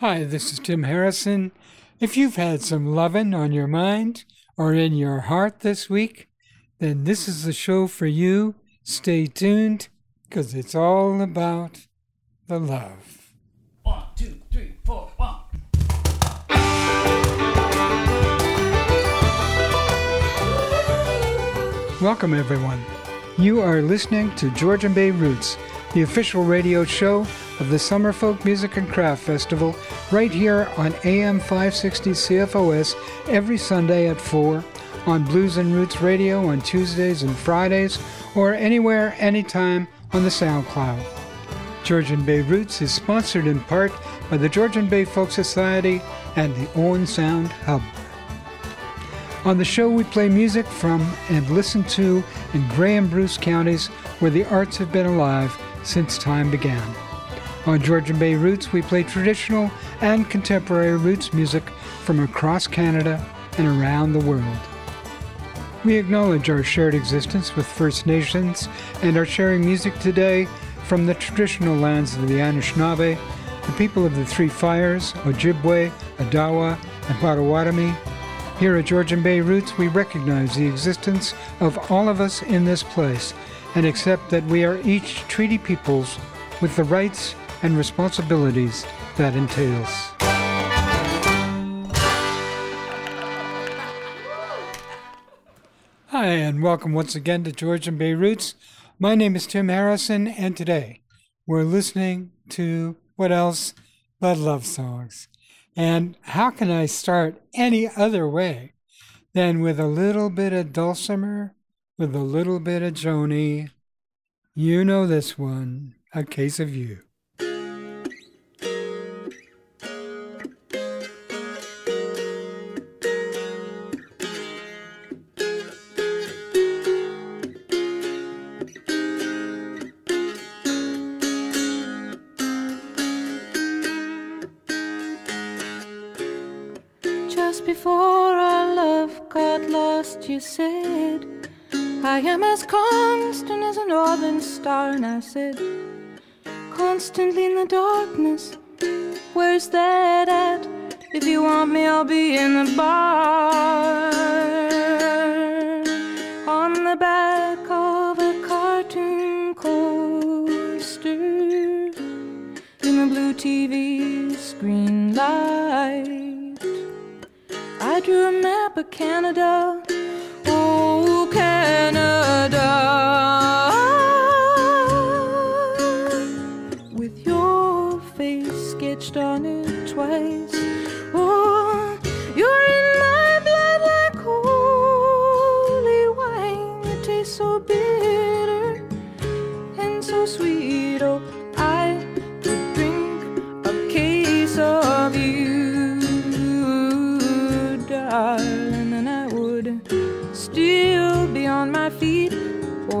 Hi, this is Tim Harrison. If you've had some lovin' on your mind or in your heart this week, then this is the show for you. Stay tuned, because it's all about the love. 1, 2, 3, 4, 1. Welcome, everyone. You are listening to Georgian Bay Roots, the official radio show of the Summer Folk Music and Craft Festival, right here on AM 560 CFOS every Sunday at 4, on Blues and Roots Radio on Tuesdays and Fridays, or anywhere, anytime on the SoundCloud. Georgian Bay Roots is sponsored in part by the Georgian Bay Folk Society and the Owen Sound Hub. On the show, we play music from and listen to in Gray and Bruce counties where the arts have been alive since time began. On Georgian Bay Roots, we play traditional and contemporary roots music from across Canada and around the world. We acknowledge our shared existence with First Nations and are sharing music today from the traditional lands of the Anishinaabe, the people of the Three Fires, Ojibwe, Odawa, and Potawatomi. Here at Georgian Bay Roots, we recognize the existence of all of us in this place and accept that we are each treaty peoples with the rights and responsibilities that entails. Hi, and welcome once again to Georgian Bay Roots. My name is Tim Harrison, and today we're listening to, what else, but love songs. And how can I start any other way than with a little bit of dulcimer, with a little bit of Joni? You know this one, A Case of You. You said, I am as constant as a northern star. And I said, constantly in the darkness, where's that at? If you want me, I'll be in the bar, on the back of a cartoon coaster, in the blue TV screen light. I drew a map of Canada.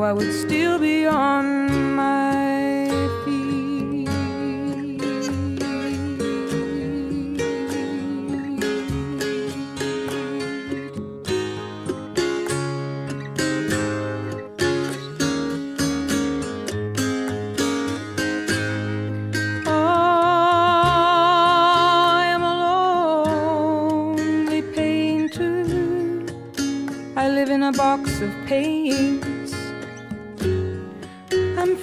I would still be on my feet. Oh, I am a lonely painter. I live in a box of paint.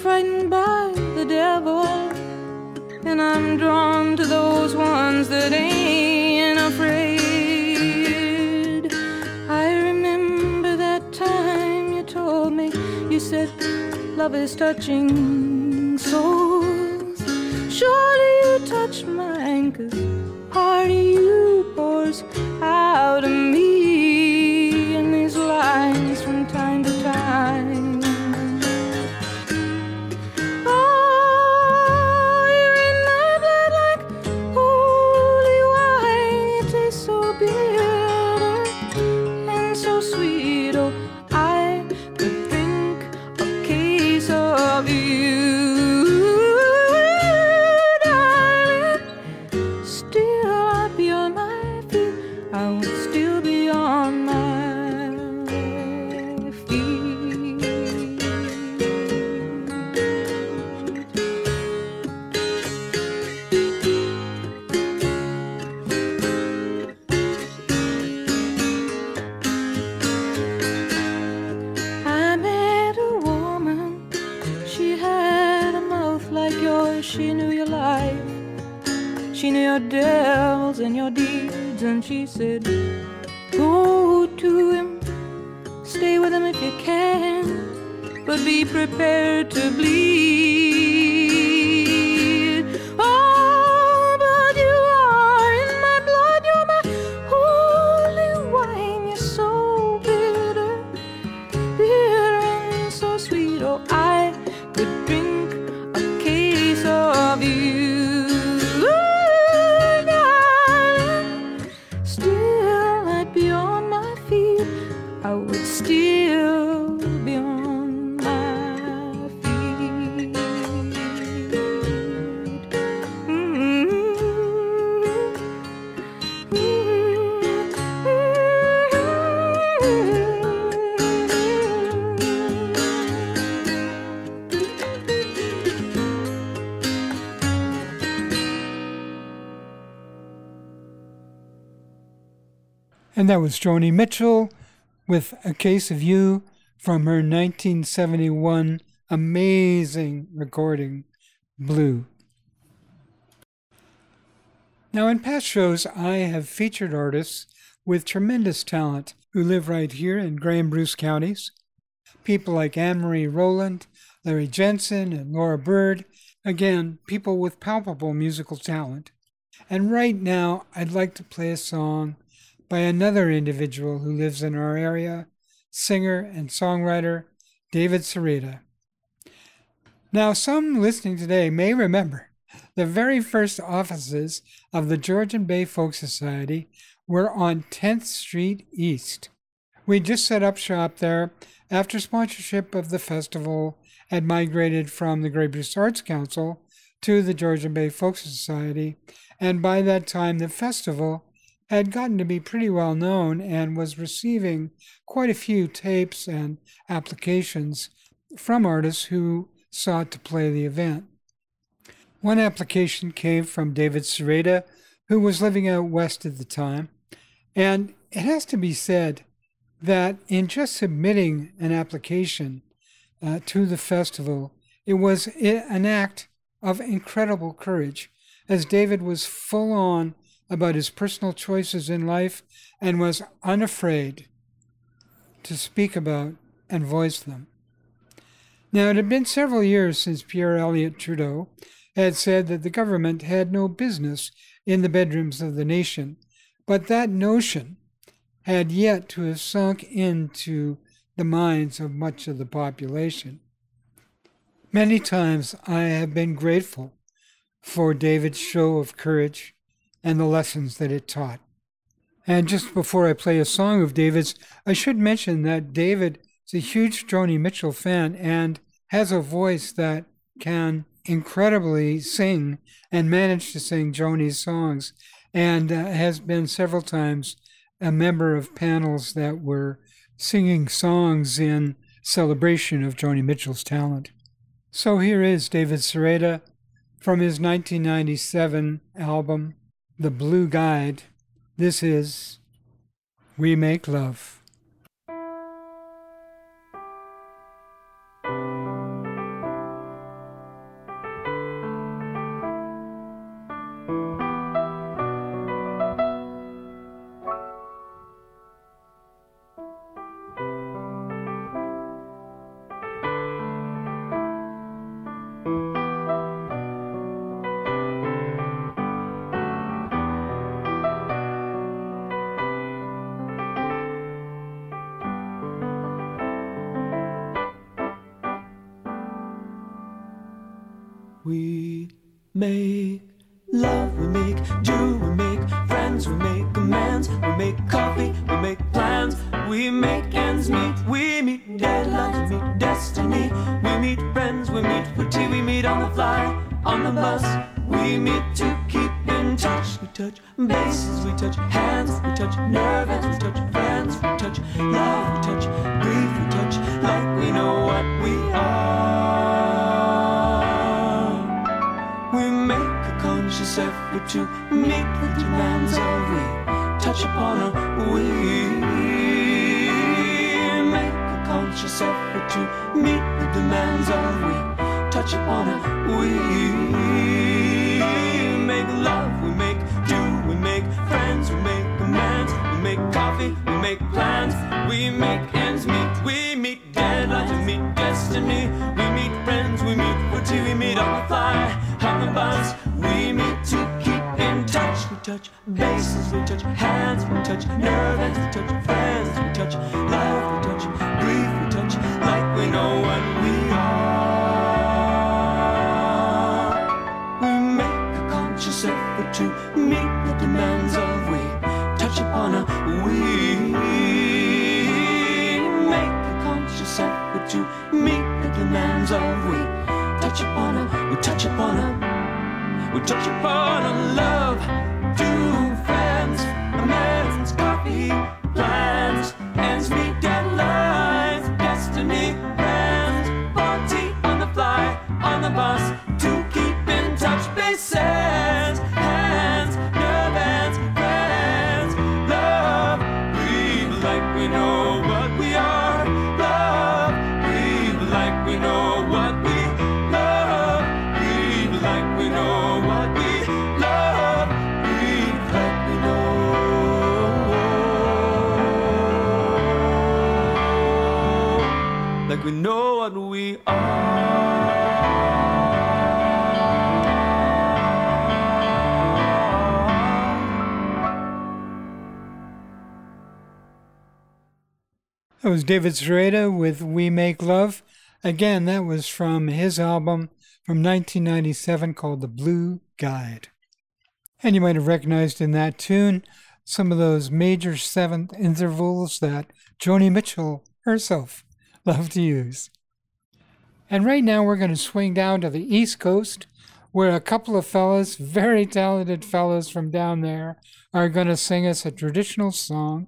Frightened by the devil, and I'm drawn to those ones that ain't afraid. I remember that time you told me, you said, love is touching souls. Surely you touch mine, 'cause part of you pours out of me in these lines from time to time. she knew your devils and your deeds, and she said, go to him, stay with him if you can, but be prepared to bleed. Oh, but you are in my blood, you're my holy wine, you're so bitter, bitter and so sweet, oh, I could drink a case of you. And that was Joni Mitchell with A Case of You from her 1971 amazing recording, Blue. Now, in past shows, I have featured artists with tremendous talent who live right here in Gray and Bruce counties. People like Anne-Marie Rowland, Larry Jensen, and Laura Bird. Again, people with palpable musical talent. And right now, I'd like to play a song by another individual who lives in our area, singer and songwriter David Sereda. Now, some listening today may remember the very first offices of the Georgian Bay Folk Society were on 10th Street East. We just set up shop there after sponsorship of the festival had migrated from the Grey Bruce Arts Council to the Georgian Bay Folk Society, and by that time the festival had gotten to be pretty well known and was receiving quite a few tapes and applications from artists who sought to play the event. One application came from David Sereda, who was living out west at the time, and it has to be said that in just submitting an application to the festival, it was an act of incredible courage, as David was full on about his personal choices in life and was unafraid to speak about and voice them. Now, it had been several years since Pierre Elliott Trudeau had said that the government had no business in the bedrooms of the nation, but that notion had yet to have sunk into the minds of much of the population. Many times I have been grateful for David's show of courage and the lessons that it taught. And just before I play a song of David's, I should mention that David is a huge Joni Mitchell fan and has a voice that can incredibly sing and manage to sing Joni's songs, and has been several times a member of panels that were singing songs in celebration of Joni Mitchell's talent. So here is David Sereda from his 1997 album, The Blue Guide. This is We Make Love. We make love, we make make plans, we make ends meet, we meet deadlines, we meet destiny, we meet friends, we meet footy, we meet on the fly, on the bus, we meet to keep in touch, we touch bases, we touch hands, we touch nerve ends, we touch friends, we touch love, we touch grief, we touch like we know what we are. We make a conscious effort to meet the demands of we touch upon a we make a conscious effort to meet the demands of we touch upon a we touch upon a we touch upon a love, two friends, a man's coffee, plans, ends meet deadlines, destiny, friends, party on the fly, on the bus, to keep in touch, bases, hands, nerve ends, friends, love, breathe like we know what we are, love, breathe like we know what we love, breathe like we know what we love, breathe like we know, like we know what we are. That was David Sereda with We Make Love. Again, that was from his album from 1997 called The Blue Guide. And you might have recognized in that tune some of those major seventh intervals that Joni Mitchell herself loved to use. And right now we're going to swing down to the East Coast, where a couple of fellas, very talented fellas from down there, are going to sing us a traditional song.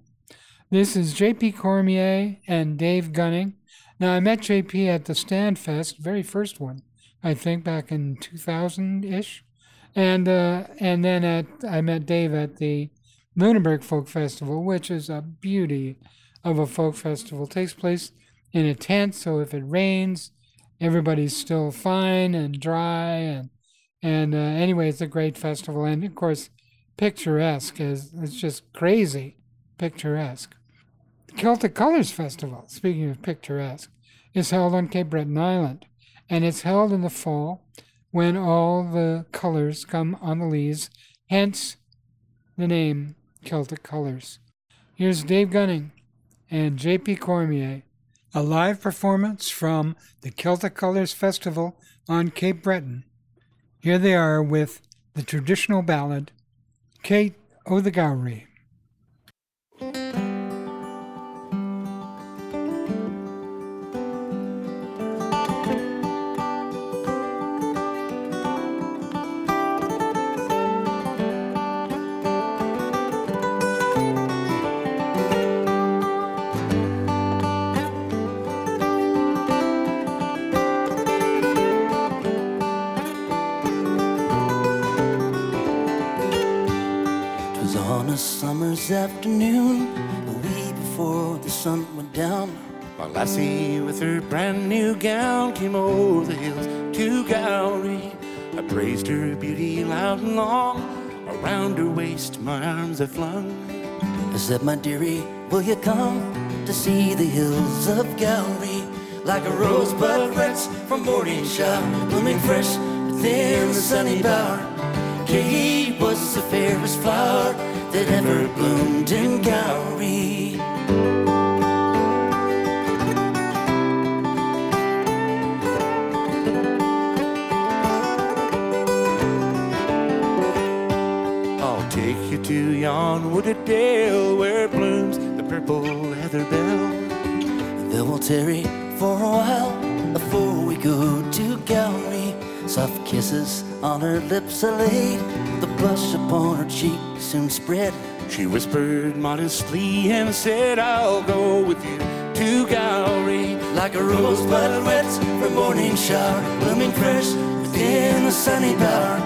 This is J.P. Cormier and Dave Gunning. Now, I met J.P. at the Stand Fest, very first one, I think, back in 2000-ish. And then I met Dave at the Lunenburg Folk Festival, which is a beauty of a folk festival. It takes place in a tent, so if it rains, everybody's still fine and dry. And anyway, it's a great festival. And, of course, picturesque. It's just crazy picturesque. Celtic Colors Festival, speaking of picturesque, is held on Cape Breton Island, and it's held in the fall when all the colors come on the leaves, hence the name Celtic Colors. Here's Dave Gunning and J.P. Cormier, a live performance from the Celtic Colors Festival on Cape Breton. Here they are with the traditional ballad, Kate o' the Gowrie. Afternoon, the wee before the sun went down, my lassie with her brand new gown came over the hills to Gowrie. I praised her beauty loud and long, around her waist my arms I flung. I said, my dearie, will you come to see the hills of Gowrie? Like a rosebud fresh from morning shower, blooming fresh within the sunny bower. Katie was the fairest flower that ever bloomed in Gowrie. I'll take you to yon wooded dale where blooms the purple heather bell. And then we'll tarry for a while before we go to Gowrie. Soft kisses on her lips I laid, the blush upon her cheek soon spread. She whispered modestly and said, I'll go with you to Gowrie. Like a rosebud wet from morning shower, blooming fresh within a sunny bower.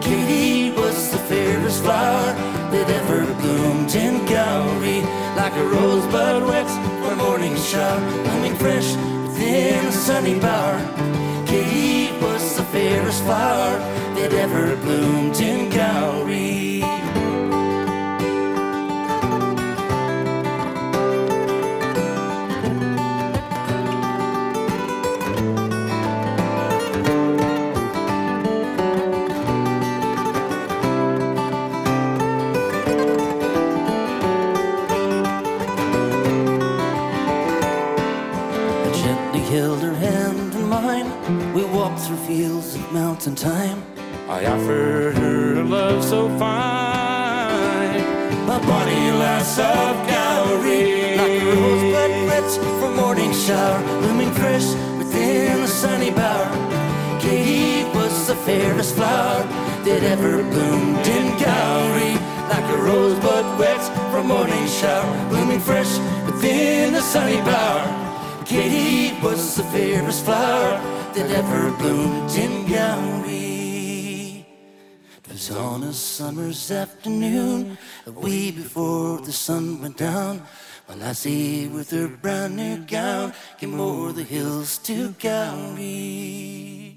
Katie was the fairest flower that ever bloomed in Gowrie. Like a rosebud wet from morning shower, blooming fresh within a sunny bower. Katie was the fairest flower that ever bloomed in Gowrie. mountain time. I offer her a love so fine, a bonnie lass of Gowrie, not rose but lips for morning shower, blooming fresh within a sunny bower. Katie was the fairest flower that ever bloomed in Gowrie, like a rose but wet from morning shower, blooming fresh within a sunny bower. Katie was the fairest flower that ever bloomed in Gowrie. 'Twas on a summer's afternoon, a wee before the sun went down, my lassie with her brand new gown came o'er the hills to Gowrie.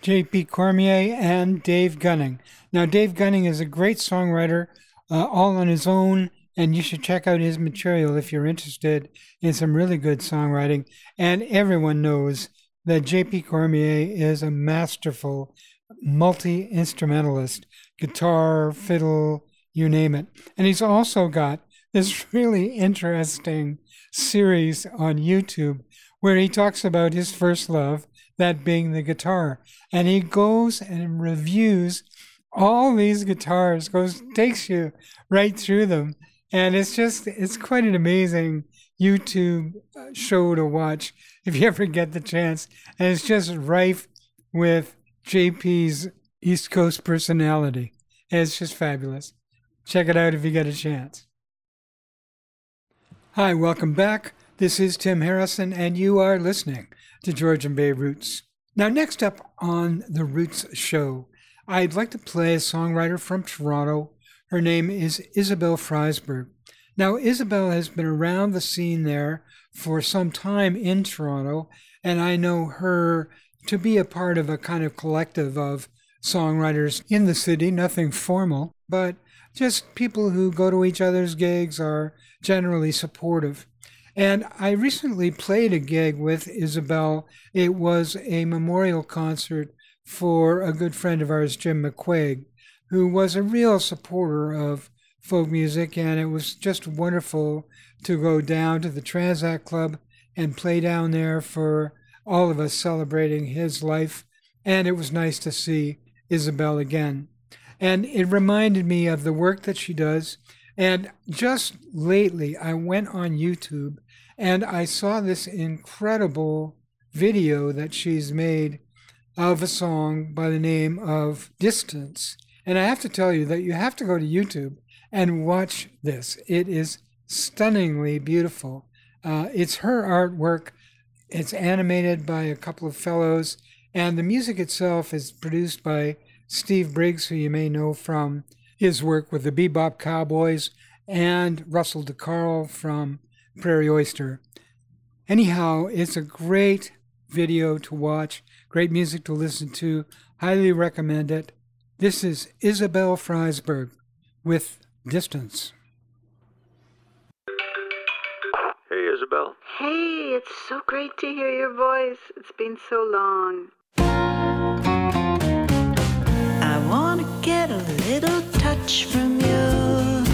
J.P. Cormier and Dave Gunning. Now, Dave Gunning is a great songwriter all on his own, and you should check out his material if you're interested in some really good songwriting. And everyone knows that J.P. Cormier is a masterful multi-instrumentalist, guitar, fiddle, you name it. And he's also got this really interesting series on YouTube where he talks about his first love, that being the guitar. And he goes and reviews all these guitars, takes you right through them. And it's quite an amazing YouTube show to watch if you ever get the chance. And it's just rife with JP's East Coast personality. And it's just fabulous. Check it out if you get a chance. Hi, welcome back. This is Tim Harrison, and you are listening to Georgian Bay Roots. Now, next up on the Roots show, I'd like to play a songwriter from Toronto. Her name is Isabel Friesberg. Now, Isabel has been around the scene there for some time in Toronto, and I know her to be a part of a kind of collective of songwriters in the city, nothing formal, but just people who go to each other's gigs are generally supportive. And I recently played a gig with Isabel. It was a memorial concert for a good friend of ours, Jim McQuaig, who was a real supporter of folk music. And it was just wonderful to go down to the Transact Club and play down there for all of us celebrating his life. And it was nice to see Isabel again. And it reminded me of the work that she does. And just lately, I went on YouTube and I saw this incredible video that she's made of a song by the name of Distance. And I have to tell you that you have to go to YouTube and watch this. It is stunningly beautiful. It's her artwork. It's animated by a couple of fellows. And the music itself is produced by Steve Briggs, who you may know from his work with the Bebop Cowboys, and Russell DeCarl from Prairie Oyster. Anyhow, it's a great video to watch, great music to listen to. Highly recommend it. This is Isabel Friesberg with Distance. Hey, Isabel. Hey, it's so great to hear your voice. It's been so long. I want to get a little touch from you,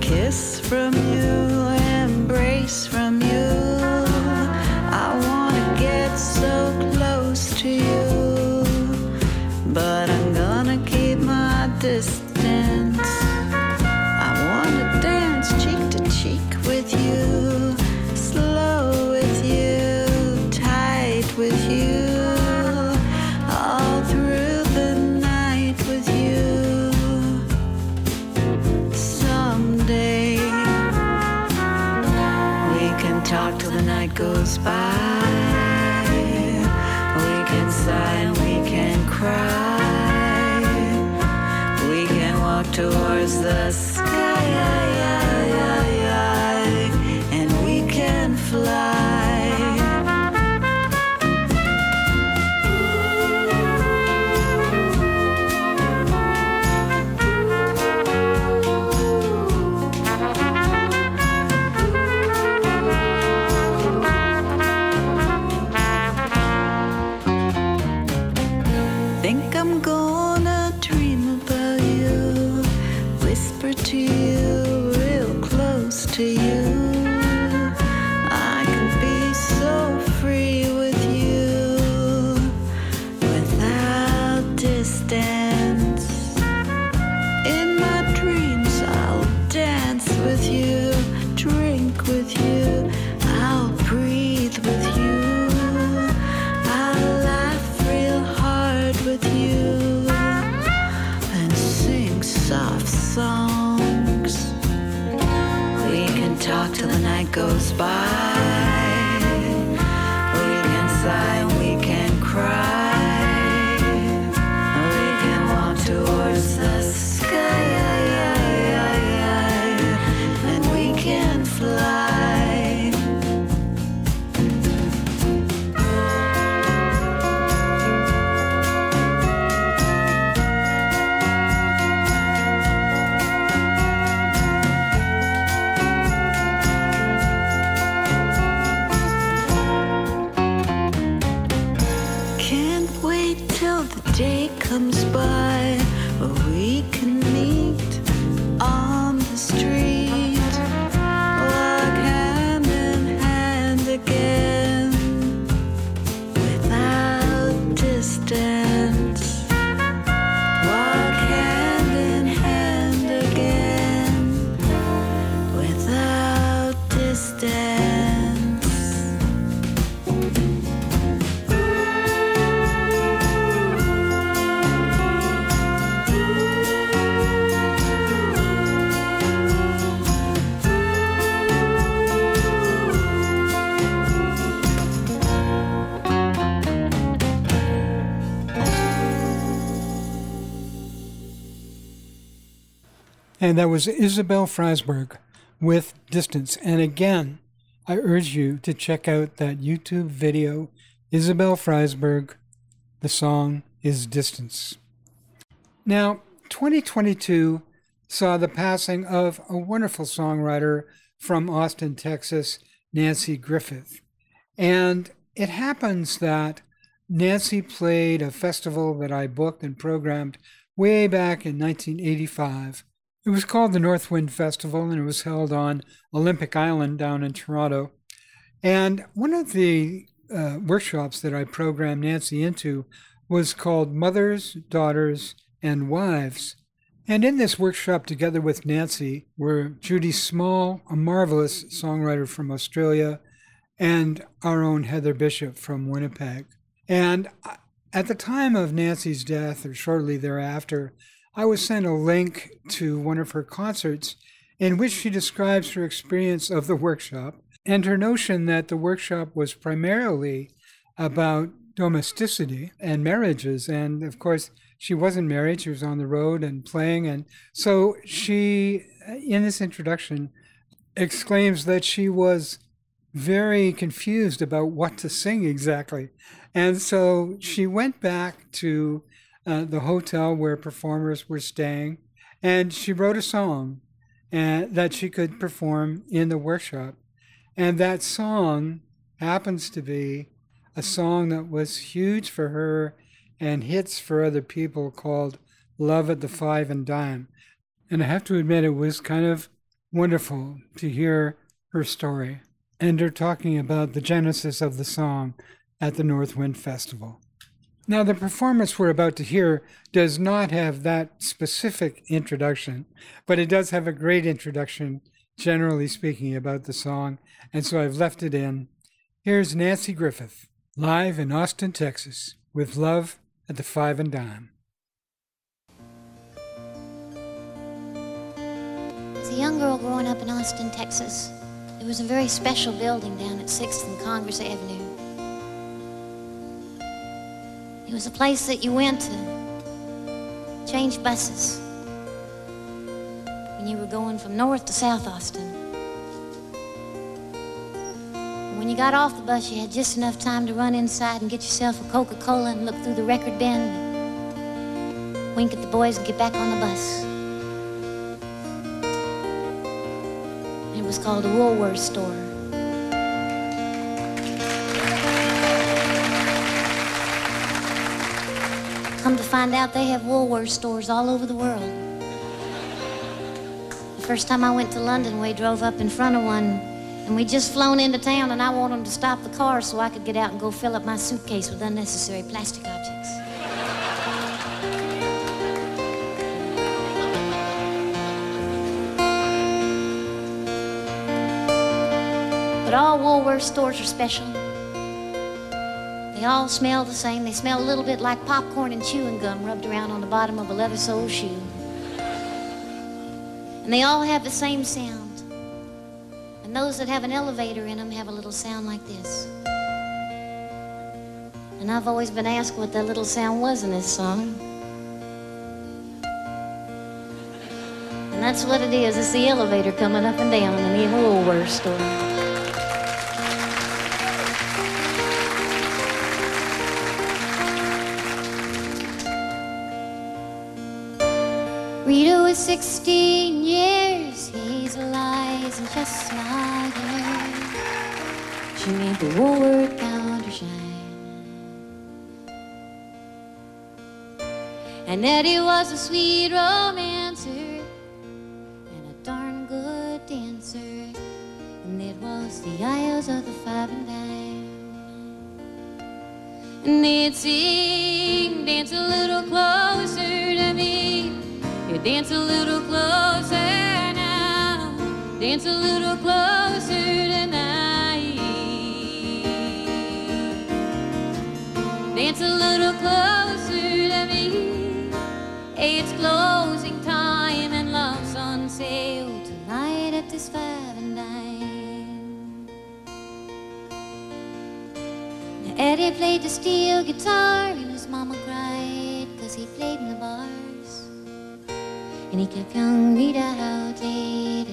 kiss from you, embrace from you. I want to get so close to you, but I'm gonna keep my distance. I want to dance cheek to cheek with you, slow with you, tight with you. covers the sky, and we can fly. Goes by. We can sigh, we can cry, we can walk towards the sky, and we can fly. Day comes by, we can meet on the street, walk hand in hand again, without distance, walk hand in hand again, without distance. And that was Isabel Friesberg with Distance. And again, I urge you to check out that YouTube video, Isabel Friesberg. The song is Distance. Now, 2022 saw the passing of a wonderful songwriter from Austin, Texas, Nanci Griffith. And it happens that Nanci played a festival that I booked and programmed way back in 1985. It was called the North Wind Festival, and it was held on Olympic Island down in Toronto. And one of the workshops that I programmed Nanci into was called Mothers, Daughters, and Wives. And in this workshop, together with Nanci, were Judy Small, a marvelous songwriter from Australia, and our own Heather Bishop from Winnipeg. And at the time of Nancy's death, or shortly thereafter, I was sent a link to one of her concerts in which she describes her experience of the workshop and her notion that the workshop was primarily about domesticity and marriages. And of course, she wasn't married. She was on the road and playing. And so she, in this introduction, exclaims that she was very confused about what to sing exactly. And so she went back to the hotel where performers were staying, and she wrote a song that she could perform in the workshop. And that song happens to be a song that was huge for her and hits for other people, called Love at the Five and Dime. And I have to admit, it was kind of wonderful to hear her story and her talking about the genesis of the song at the North Wind Festival. Now, the performance we're about to hear does not have that specific introduction, but it does have a great introduction, generally speaking, about the song, and so I've left it in. Here's Nanci Griffith, live in Austin, Texas, with Love at the Five and Dime. As a young girl growing up in Austin, Texas, there was a very special building down at 6th and Congress Avenue. It was a place that you went to change buses. and you were going from north to south Austin. And when you got off the bus, you had just enough time to run inside and get yourself a Coca-Cola and look through the record bin, and wink at the boys and get back on the bus. And it was called a Woolworth store. Come to find out, they have Woolworth stores all over the world. The first time I went to London, we drove up in front of one, and we'd just flown into town, and I wanted them to stop the car so I could get out and go fill up my suitcase with unnecessary plastic objects. But all Woolworth stores are special. They all smell the same. They smell a little bit like popcorn and chewing gum rubbed around on the bottom of a leather-soled shoe. And they all have the same sound. And those that have an elevator in them have a little sound like this. And I've always been asked what that little sound was in this song. And that's what it is. It's the elevator coming up and down in the Woolworth store. Rita was 16 years, hazel eyes and chestnut hair. She made the Woolworth counter shine. And Eddie was a sweet romancer and a darn good dancer. And it was the aisles of the 5 and 9. And they'd sing, dance a little closer to me. Dance a little closer now, dance a little closer tonight. Dance a little closer to me. It's closing time and love's on sale tonight at this 5 and 9. Now Eddie played the steel guitar and his mama cried cause he played in the bar. And he kept young Rita out late at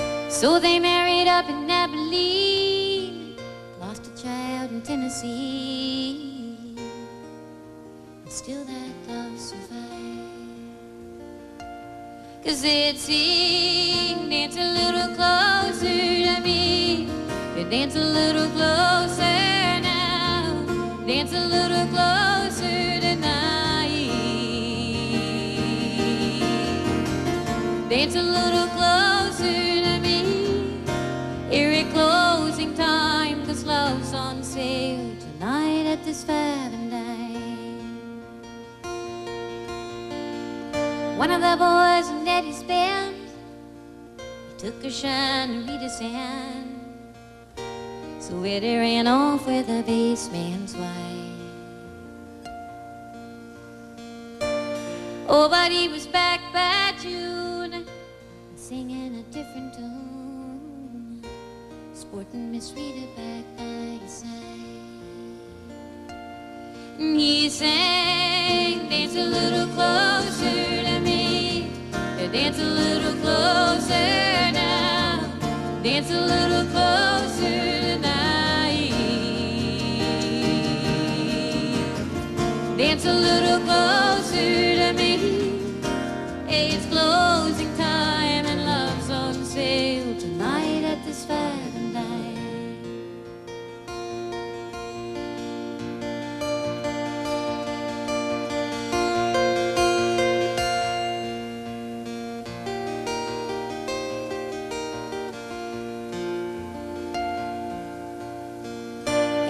night. So they married up in Abilene, lost a child in Tennessee, and still that love survived. Cause they'd sing, dance a little closer to me. They'd dance a little closer now, dance a little closer tonight. Dance a little closer to me. Here at closing time, cause love's on sale tonight at this 5 and 9. One of the boys in Eddie's band, he took her shine and Rita's hand. So Eddie ran off with the baseman's wife. Oh, but he was back by June, singing a different tune, sporting Miss Rita back by his side. And he sang, dance a little closer to me. Dance a little closer now. Dance a little closer tonight. Dance a little closer to me. It's closing time. Tonight at this 5 and 9.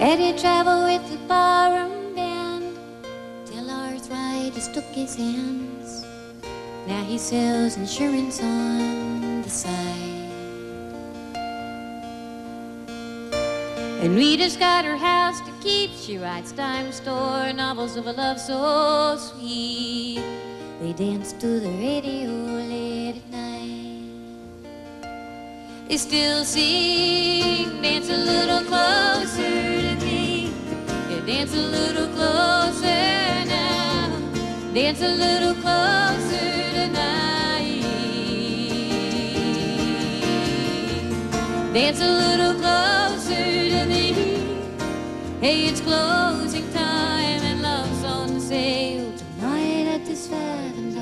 Eddie traveled with the barroom band till arthritis took his hands. Now he sells insurance on the side. And Rita's got her house to keep. She writes dime store novels of a love so sweet. They dance to the radio late at night. They still sing, dance a little closer to me. Yeah, dance a little closer now. dance a little closer tonight, dance a little closer to me. Hey, it's closing time and love's on sale tonight at this fathom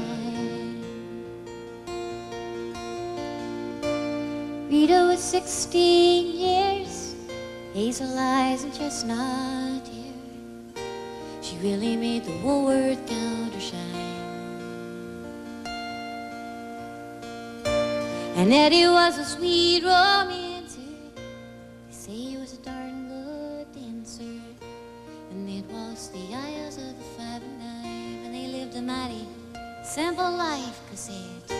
line. Rita was 16 years, hazel eyes and chestnut hair. She really made the Woolworth counter shine. And Eddie was a sweet romancer. They say he was a darn good dancer. And they'd waltzed the aisles of the 5 and 9. And they lived a mighty simple life, 'cause they'd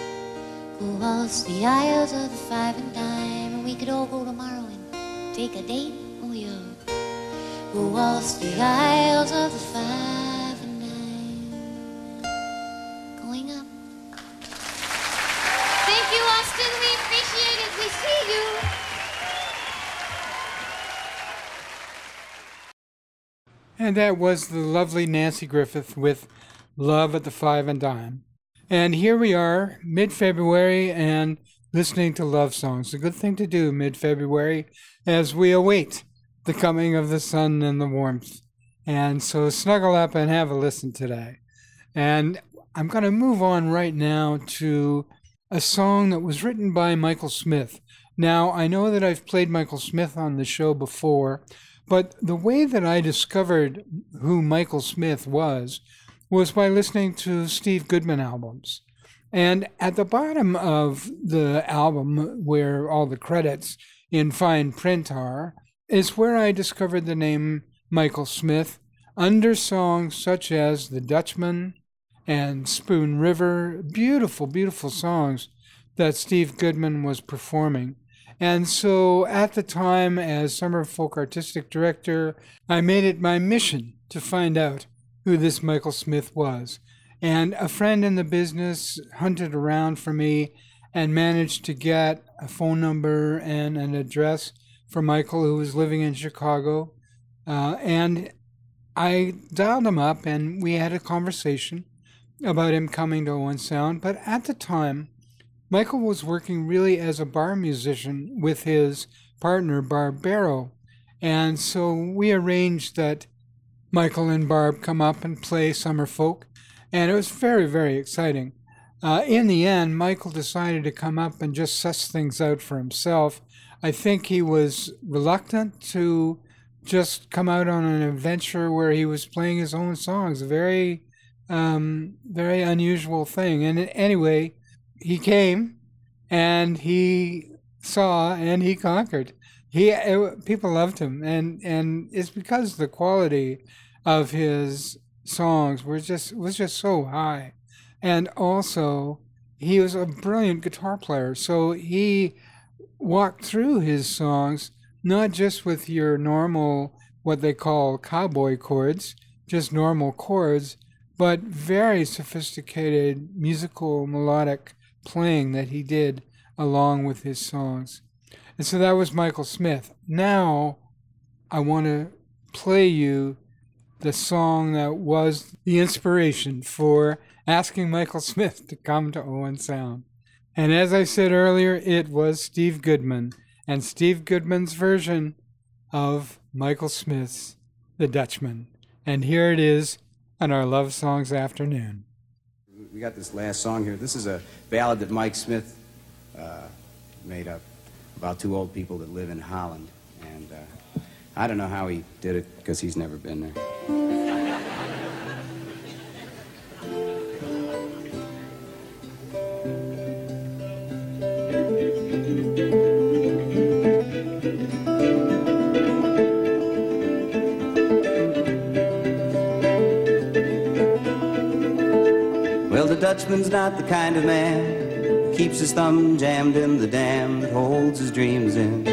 go waltz the aisles of the 5 and 9. And we could all go tomorrow and take a date. Oh, yeah. Who waltzed the aisles of the 5 and 9. Going up. Thank you, Austin. We appreciate it. We see you. And that was the lovely Nanci Griffith with Love at the 5 and Dime. And here we are, mid-February, and listening to love songs. A good thing to do mid-February as we await the coming of the sun and the warmth. And so snuggle up and have a listen today. And I'm going to move on right now to a song that was written by Michael Smith. Now, I know that I've played Michael Smith on the show before, but the way that I discovered who Michael Smith was by listening to Steve Goodman albums. And at the bottom of the album, where all the credits in fine print are, is where I discovered the name Michael Smith under songs such as The Dutchman and Spoon River, beautiful, beautiful songs that Steve Goodman was performing. And so at the time, as Summer Folk Artistic Director, I made it my mission to find out who this Michael Smith was. And a friend in the business hunted around for me and managed to get a phone number and an address for Michael, who was living in Chicago, and I dialed him up, and we had a conversation about him coming to Owen Sound. But at the time, Michael was working really as a bar musician with his partner, Barb Barrow, and so we arranged that Michael and Barb come up and play Summer Folk, and it was very, very exciting. In the end, Michael decided to come up and just suss things out for himself. I think he was reluctant to just come out on an adventure where he was playing his own songs. A very, very unusual thing. And anyway, he came and he saw and he conquered. People loved him. And it's because the quality of his songs was just so high. And also, he was a brilliant guitar player. So he walked through his songs, not just with your normal, what they call cowboy chords, just normal chords, but very sophisticated musical melodic playing that he did along with his songs. And so that was Michael Smith. Now I want to play you the song that was the inspiration for asking Michael Smith to come to Owen Sound. And as I said earlier, it was Steve Goodman, and Steve Goodman's version of Michael Smith's The Dutchman. And here it is on our Love Songs afternoon. We got this last song here. This is a ballad that Mike Smith made up about two old people that live in Holland. And I don't know how he did it, because he's never been there. The Dutchman's not the kind of man who keeps his thumb jammed in the dam that holds his dreams in.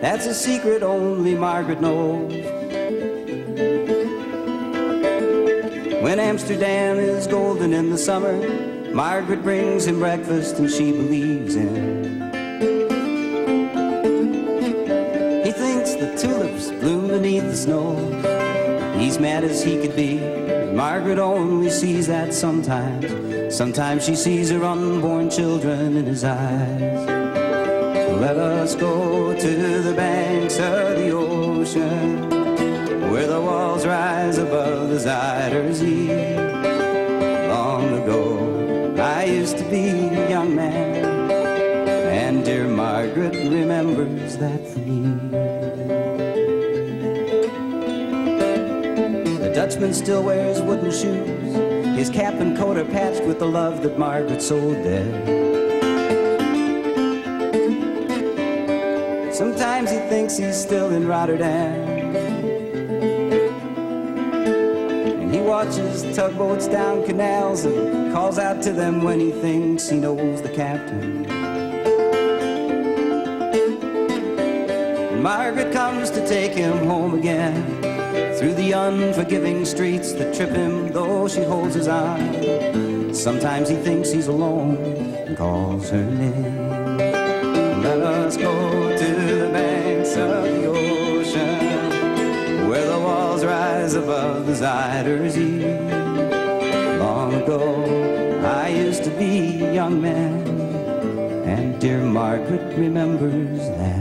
That's a secret only Margaret knows. When Amsterdam is golden in the summer, Margaret brings him breakfast and she believes in him. He thinks the tulips bloom beneath the snow. He's mad as he could be. Margaret only sees that sometimes. Sometimes she sees her unborn children in his eyes. Let us go to the banks of the ocean, where the walls rise above the Zuyder's Zee. Long ago, I used to be a young man, and dear Margaret remembers that for me. The Dutchman still wears wooden shoes. His cap and coat are patched with the love that Margaret sold there. Sometimes he thinks he's still in Rotterdam, and he watches tugboats down canals and calls out to them when he thinks he knows the captain. And Margaret comes to take him home again, through the unforgiving streets that trip him, though she holds his arm. Sometimes he thinks he's alone and calls her name. Let us go to the banks of the ocean, where the walls rise above the Zuyder Zee. Long ago, I used to be a young man, and dear Margaret remembers that.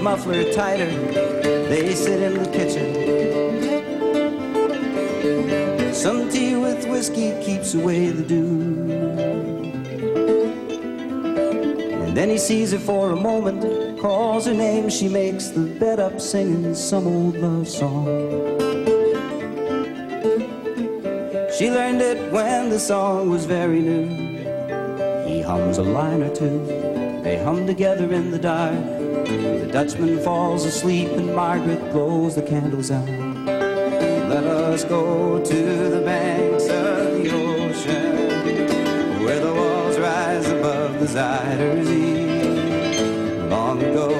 Muffler tighter, they sit in the kitchen. Some tea with whiskey keeps away the dew. And then he sees her for a moment, calls her name, she makes the bed up singing some old love song. She learned it when the song was very new. He hums a line or two, they hum together in the dark. The Dutchman falls asleep and Margaret blows the candles out. Let us go to the banks of the ocean, where the walls rise above the Zuyder Zee. Long ago,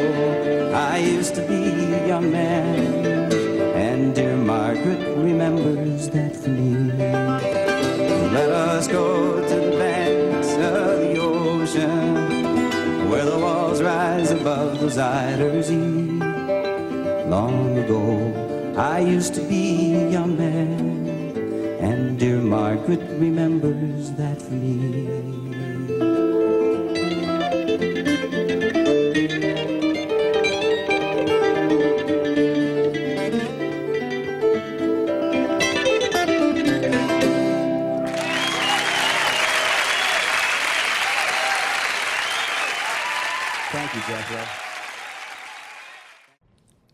I used to be a young man, and dear Margaret remembers that for me. Let us go to the banks of the ocean, where the walls rise above the Zuyder Zee. Long ago, I used to be a young man, and dear Margaret remembers that for me.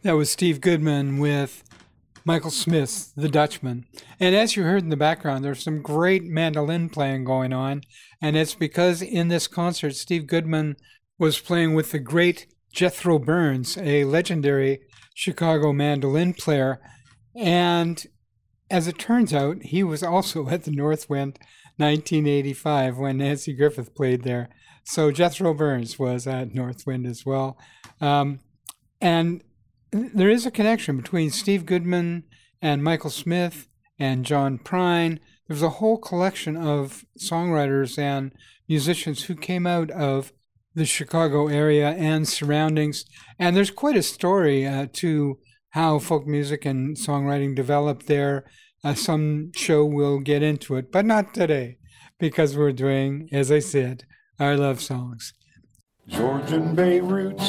That was Steve Goodman with Michael Smith's The Dutchman. And as you heard in the background, there's some great mandolin playing going on. And it's because in this concert, Steve Goodman was playing with the great Jethro Burns, a legendary Chicago mandolin player. And as it turns out, he was also at the North Wind 1985 when Nanci Griffith played there. So Jethro Burns was at North Wind as well. And there is a connection between Steve Goodman and Michael Smith and John Prine. There's a whole collection of songwriters and musicians who came out of the Chicago area and surroundings. And there's quite a story to how folk music and songwriting developed there. Some show we'll get into it, but not today, because we're doing, as I said, our love songs. Georgian Bay Roots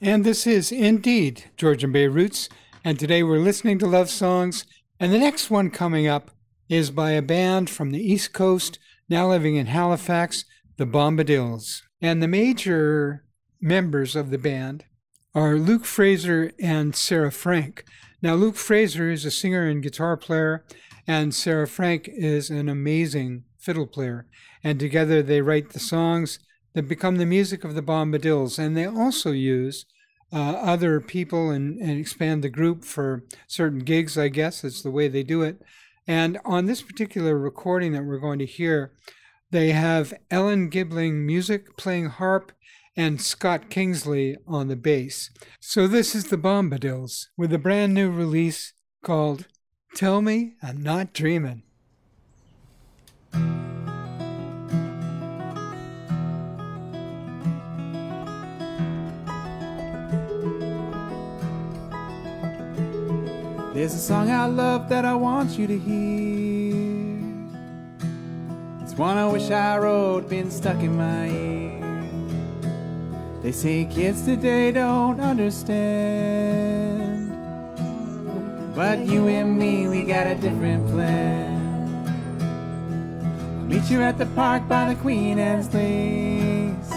And this is indeed Georgian Bay Roots, and today we're listening to love songs, and the next one coming up is by a band from the East Coast, now living in Halifax, the Bombadils. And the major members of the band are Luke Fraser and Sarah Frank. Now, Luke Fraser is a singer and guitar player, and Sarah Frank is an amazing fiddle player. And together they write the songs that become the music of the Bombadils. And they also use other people and expand the group for certain gigs, I guess. That's the way they do it. And on this particular recording that we're going to hear, they have Ellen Gibling Music playing harp and Scott Kingsley on the bass. So this is the Bombadils with a brand new release called Tell Me I'm Not Dreaming. There's a song I love that I want you to hear. It's one I wish I wrote, been stuck in my ear. They say kids today don't understand, but you and me, we got a different plan. I'll meet you at the park by the Queen Anne's Lace,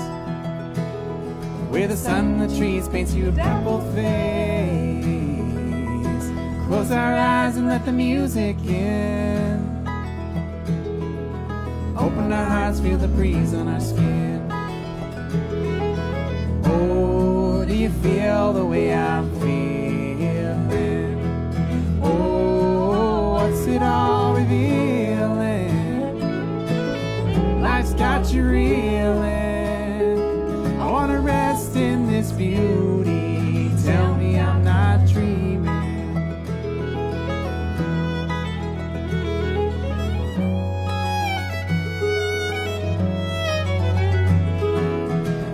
where the sun on the trees paints you a purple face. Close our eyes and let the music in. Open our hearts, feel the breeze on our skin. Oh, do you feel the way I'm feeling? Oh, what's it all revealing? Life's got you reeling. I wanna rest in this beauty. Tell me I'm not dreaming.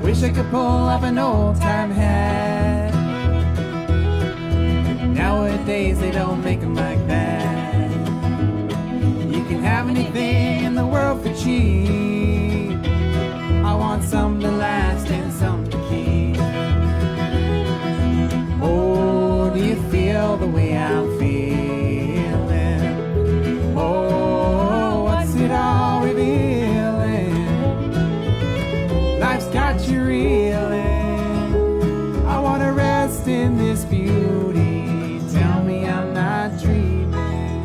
Wish I could pull off an old-time hat. Nowadays they don't make them like that. You can have anything in the world for cheap. I want some to last and some to keep. Oh, do you feel the way I'm feeling? Oh, what's it all revealing? Life's got you. I want to rest in this beauty. Tell me I'm not dreaming.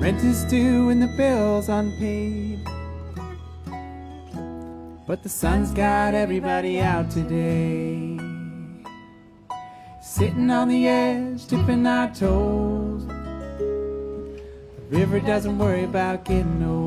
Rent is due and the bill's unpaid, but the sun's got everybody out today. Sitting on the edge, dipping our toes. The river doesn't worry about getting old.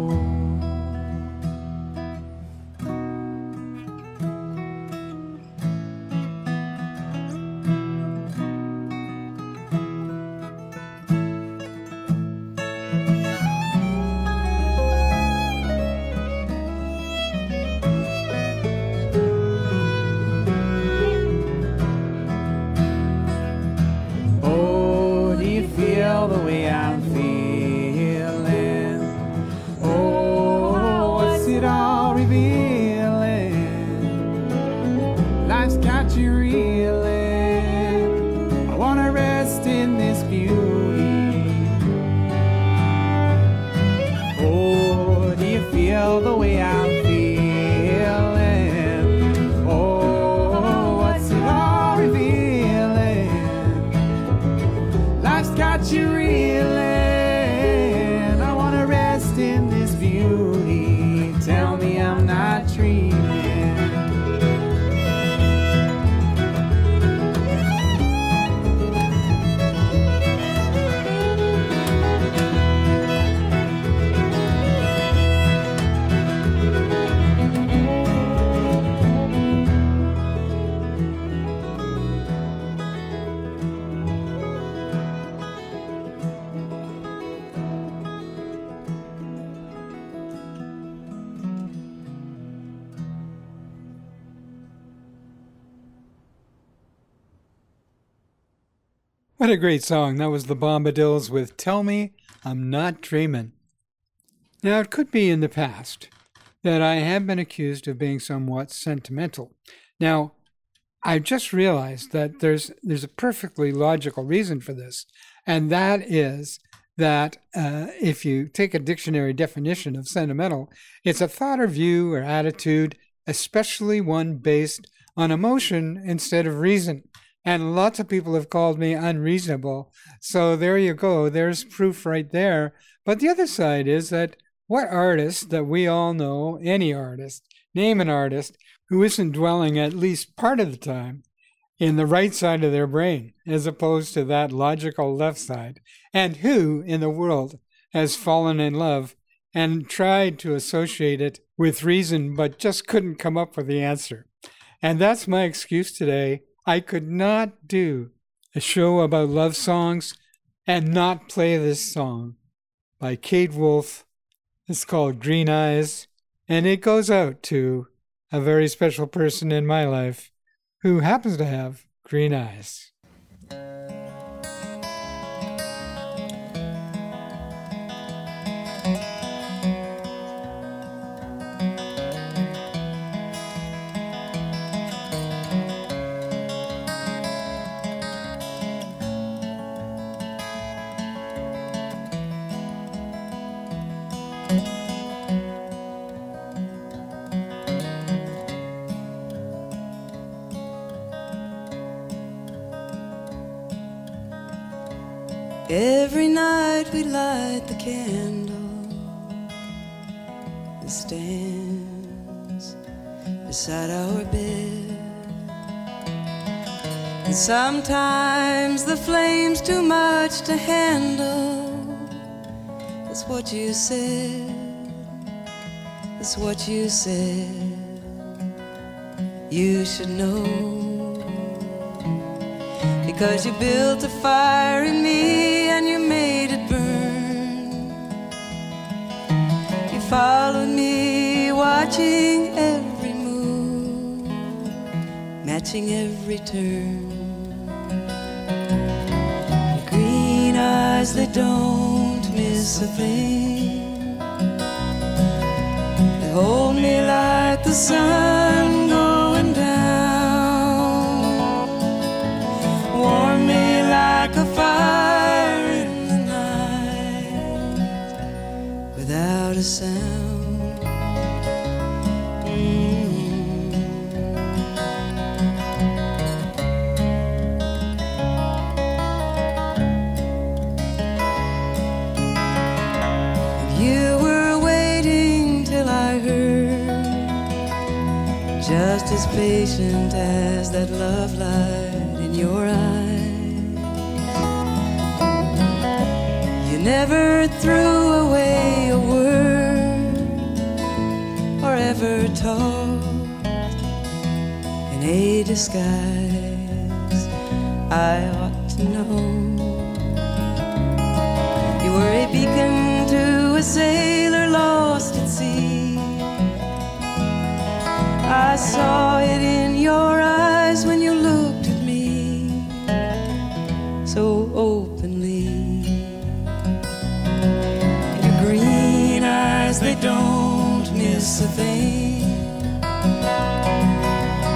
What a great song. That was the Bombadils with Tell Me I'm Not Dreamin'. Now, it could be in the past that I have been accused of being somewhat sentimental. Now, I've just realized that there's a perfectly logical reason for this, and that is that if you take a dictionary definition of sentimental, it's a thought or view or attitude, especially one based on emotion instead of reason. And lots of people have called me unreasonable. So there you go. There's proof right there. But the other side is that what artist that we all know, any artist, name an artist, who isn't dwelling at least part of the time in the right side of their brain, as opposed to that logical left side, and who in the world has fallen in love and tried to associate it with reason, but just couldn't come up with the answer. And that's my excuse today. I could not do a show about love songs and not play this song by Kate Wolf. It's called Green Eyes, and it goes out to a very special person in my life who happens to have green eyes. Every night we light the candle that stands beside our bed, and sometimes the flame's too much to handle. That's what you said, that's what you said, you should know. Because you built a fire in me and you made it burn. You followed me, watching every move, matching every turn. Your green eyes, they don't miss a thing. They hold me like the sun going down. Warm me like a fire in the night without a sound. And you were waiting till I heard, just as patient as that love light in your eyes. Never threw away a word or ever talked in a disguise. I ought to know. You were a beacon to a sailor lost at sea. I saw it in your eyes when you looked at me so openly. They don't miss a thing.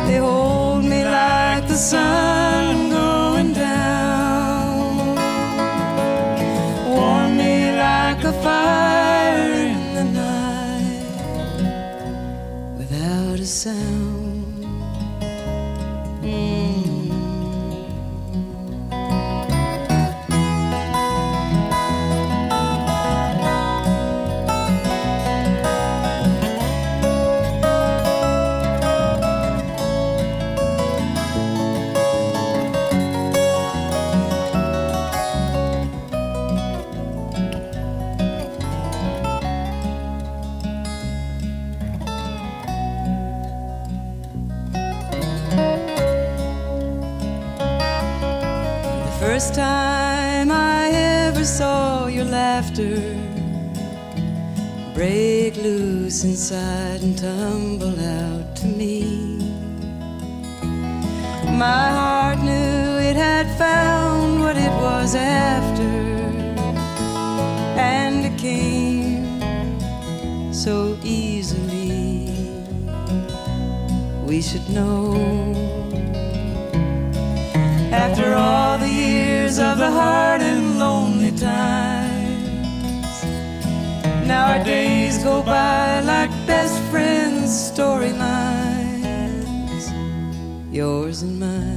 They hold me like the sun going down. Warm me like a fire in the night without a sound. First time I ever saw your laughter break loose inside and tumble out to me, my heart knew it had found what what it was after, and it came so easily. We should know. After all the years of the hard and lonely times, now our days go by like best friends' storylines, yours and mine.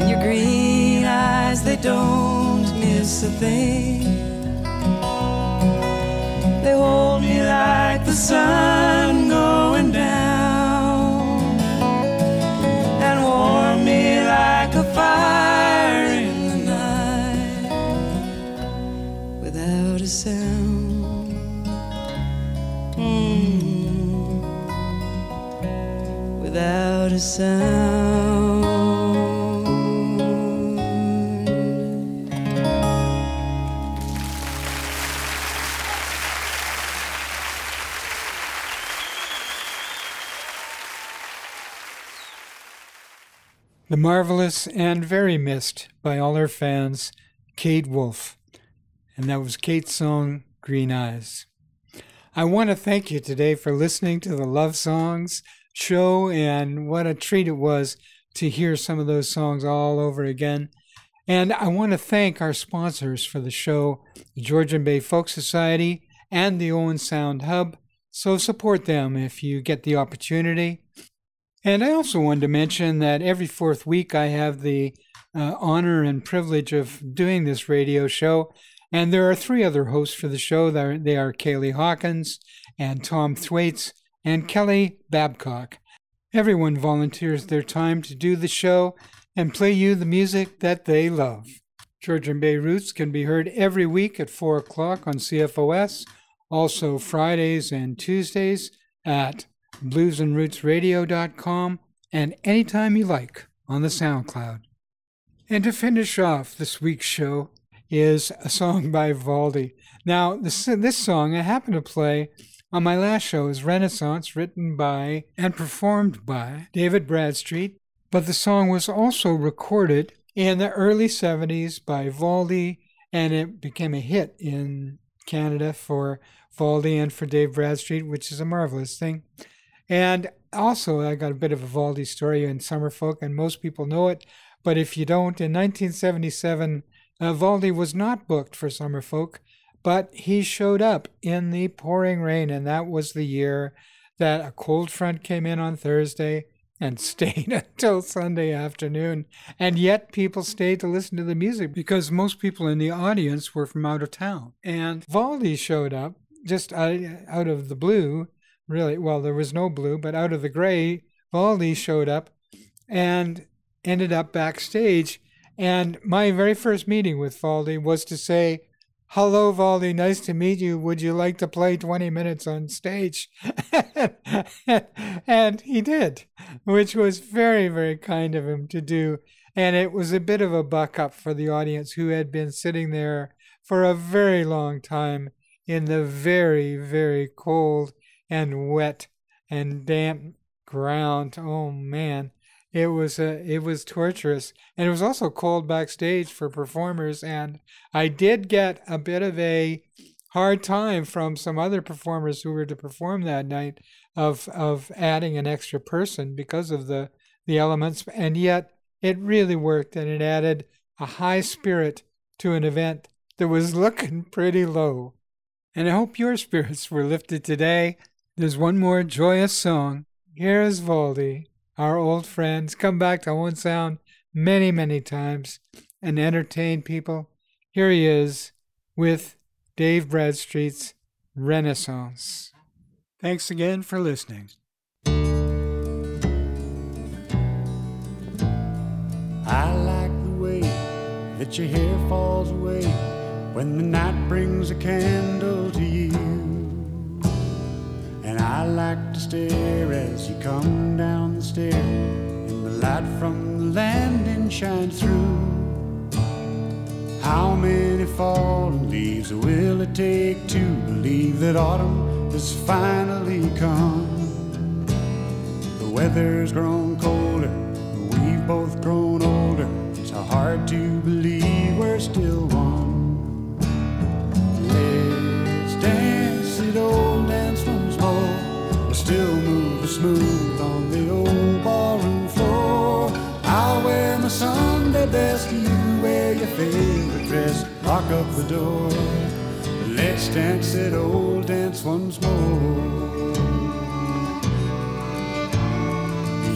In your green eyes, they don't miss a thing. They hold me like the sun going down, and warm me like a fire in the night, without a sound. Without a sound. The marvelous and very missed by all her fans, Kate Wolf. And that was Kate's song, Green Eyes. I want to thank you today for listening to the Love Songs show, and what a treat it was to hear some of those songs all over again. And I want to thank our sponsors for the show, the Georgian Bay Folk Society and the Owen Sound Hub. So support them if you get the opportunity. And I also wanted to mention that every fourth week I have the honor and privilege of doing this radio show. And there are three other hosts for the show. They are Kaylee Hawkins and Tom Thwaites and Kelly Babcock. Everyone volunteers their time to do the show and play you the music that they love. Georgian Bay Roots can be heard every week at 4 o'clock on CFOS, also Fridays and Tuesdays at bluesandrootsradio.com, and anytime you like on the SoundCloud. And to finish off this week's show is a song by Valdy. Now, this song I happen to play on my last show is Renaissance, written by and performed by David Bradstreet, but the song was also recorded in the early 70s by Valdy, and it became a hit in Canada for Valdy and for Dave Bradstreet, which is a marvelous thing. And also, I got a bit of a Valdy story in Summer Folk, and most people know it, but if you don't, in 1977, Valdy was not booked for Summer Folk, but he showed up in the pouring rain, and that was the year that a cold front came in on Thursday and stayed until Sunday afternoon. And yet people stayed to listen to the music because most people in the audience were from out of town. And Valdy showed up just out of the blue. Really, well, there was no blue, but out of the gray, Valdy showed up and ended up backstage. And my very first meeting with Valdy was to say, "Hello, Valdy, nice to meet you. Would you like to play 20 minutes on stage?" And he did, which was very, very kind of him to do. And it was a bit of a buck up for the audience who had been sitting there for a very long time in the very, very cold and wet and damp ground. Oh man, it was torturous, and it was also cold backstage for performers. And I did get a bit of a hard time from some other performers who were to perform that night of adding an extra person because of the elements. And yet it really worked, and it added a high spirit to an event that was looking pretty low. And I hope your spirits were lifted today. There's one more joyous song. Here is Valdy, our old friends. Come back to Owen Sound many, many times and entertain people. Here he is with Dave Bradstreet's Renaissance. Thanks again for listening. I like the way that your hair falls away when the night brings a candle to you. And I like to stare as you come down the stair, and the light from the landing shines through. How many fallen leaves will it take to believe that autumn has finally come? The weather's grown colder, we've both grown older, hard to believe we're still one. Let's dance the old dance once more. We'll still move smooth on the old ballroom floor. I'll wear my Sunday best, you wear your favorite dress. Lock up the door. Let's dance that old dance once more.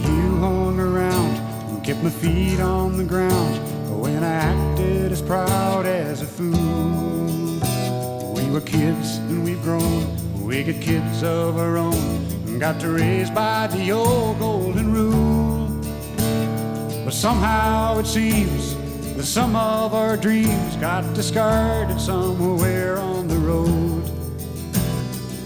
You hung around and kept my feet on the ground when I acted as proud as a fool. We were kids and we've grown, we got kids of our own, and got to raise by the old golden rule. But somehow it seems that some of our dreams got discarded somewhere on the road,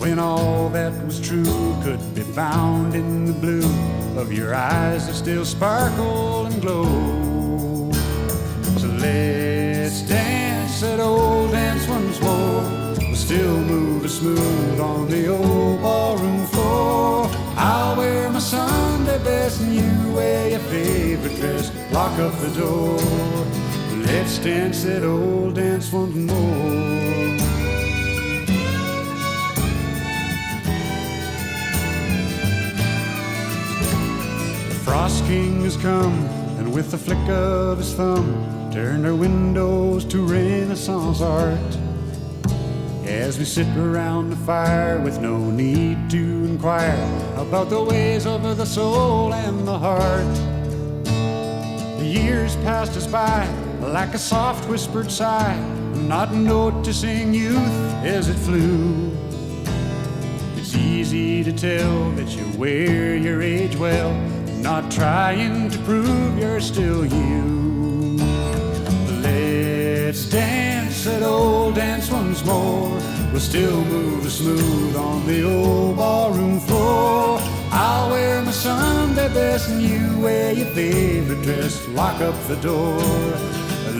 when all that was true could be found in the blue of your eyes that still sparkle and glow. So let's dance that old dance once more. We'll still move as smooth on the old ballroom floor. I'll wear my Sunday best and you wear your favorite dress. Lock up the door. Let's dance that old dance once more. Frost King has come, and with a flick of his thumb, turned our windows to Renaissance art. As we sit around the fire with no need to inquire about the ways of the soul and the heart. The years passed us by like a soft whispered sigh, not noticing youth as it flew. It's easy to tell that you wear your age well, not trying to prove you're still you. Let's dance that old dance once more. We'll still move smooth on the old ballroom floor. I'll wear my Sunday best and you wear your favorite dress. Lock up the door.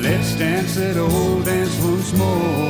Let's dance that old dance once more.